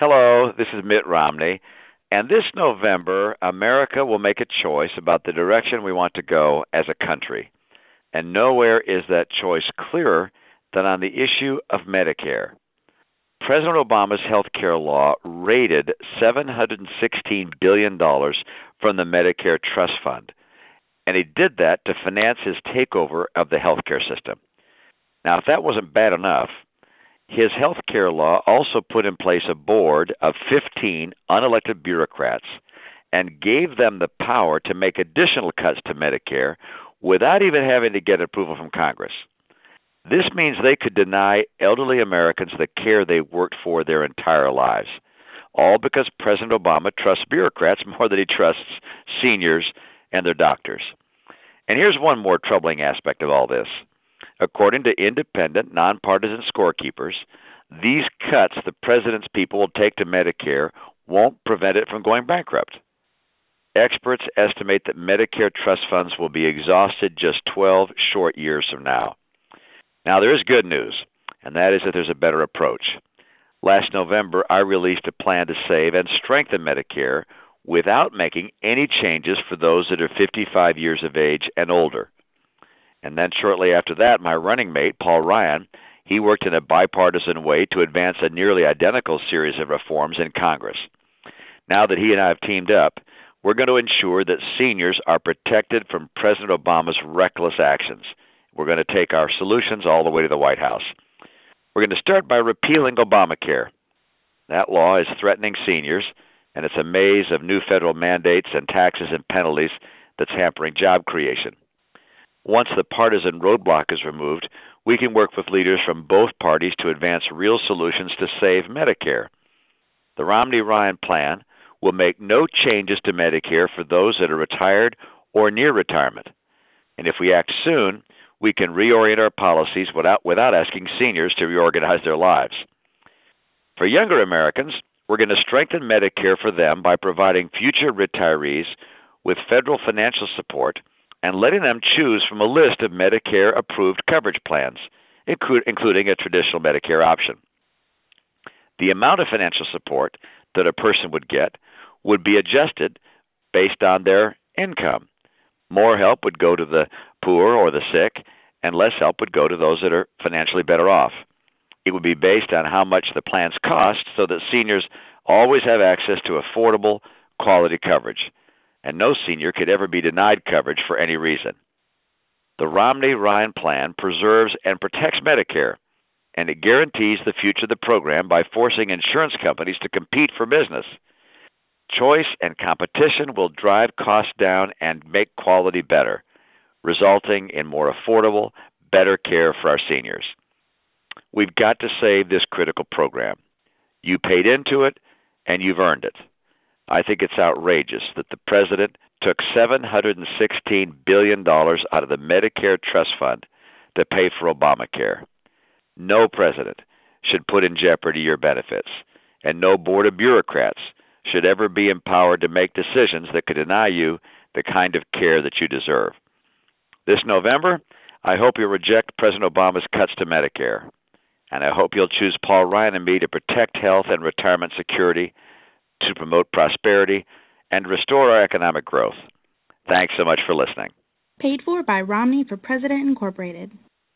Hello, this is Mitt Romney, and this November, America will make a choice about the direction we want to go as a country. And nowhere is that choice clearer than on the issue of Medicare. President Obama's health care law raided $716 billion from the Medicare Trust Fund, and he did that to finance his takeover of the health care system. Now, if that wasn't bad enough, his health care law also put in place a board of 15 unelected bureaucrats and gave them the power to make additional cuts to Medicare without even having to get approval from Congress. This means they could deny elderly Americans the care they worked for their entire lives, all because President Obama trusts bureaucrats more than he trusts seniors and their doctors. And here's one more troubling aspect of all this. According to independent, nonpartisan scorekeepers, these cuts the president's people will take to Medicare won't prevent it from going bankrupt. Experts estimate that Medicare trust funds will be exhausted just 12 short years from now. Now, there is good news, and that is that there's a better approach. Last November, I released a plan to save and strengthen Medicare without making any changes for those that are 55 years of age and older. And then shortly after that, my running mate, Paul Ryan, he worked in a bipartisan way to advance a nearly identical series of reforms in Congress. Now that he and I have teamed up, we're going to ensure that seniors are protected from President Obama's reckless actions. We're going to take our solutions all the way to the White House. We're going to start by repealing Obamacare. That law is threatening seniors, and it's a maze of new federal mandates and taxes and penalties that's hampering job creation. Once the partisan roadblock is removed, we can work with leaders from both parties to advance real solutions to save Medicare. The Romney-Ryan Plan will make no changes to Medicare for those that are retired or near retirement. And if we act soon, we can reorient our policies without asking seniors to reorganize their lives. For younger Americans, we're going to strengthen Medicare for them by providing future retirees with federal financial support and letting them choose from a list of Medicare-approved coverage plans, including a traditional Medicare option. The amount of financial support that a person would get would be adjusted based on their income. More help would go to the poor or the sick, and less help would go to those that are financially better off. It would be based on how much the plans cost so that seniors always have access to affordable, quality coverage. And no senior could ever be denied coverage for any reason. The Romney-Ryan Plan preserves and protects Medicare, and it guarantees the future of the program by forcing insurance companies to compete for business. Choice and competition will drive costs down and make quality better, resulting in more affordable, better care for our seniors. We've got to save this critical program. You paid into it, and you've earned it. I think it's outrageous that the president took $716 billion out of the Medicare Trust Fund to pay for Obamacare. No president should put in jeopardy your benefits, and no board of bureaucrats should ever be empowered to make decisions that could deny you the kind of care that you deserve. This November, I hope you'll reject President Obama's cuts to Medicare, and I hope you'll choose Paul Ryan and me to protect health and retirement security, to promote prosperity, and restore our economic growth. Thanks so much for listening. Paid for by Romney for President Incorporated.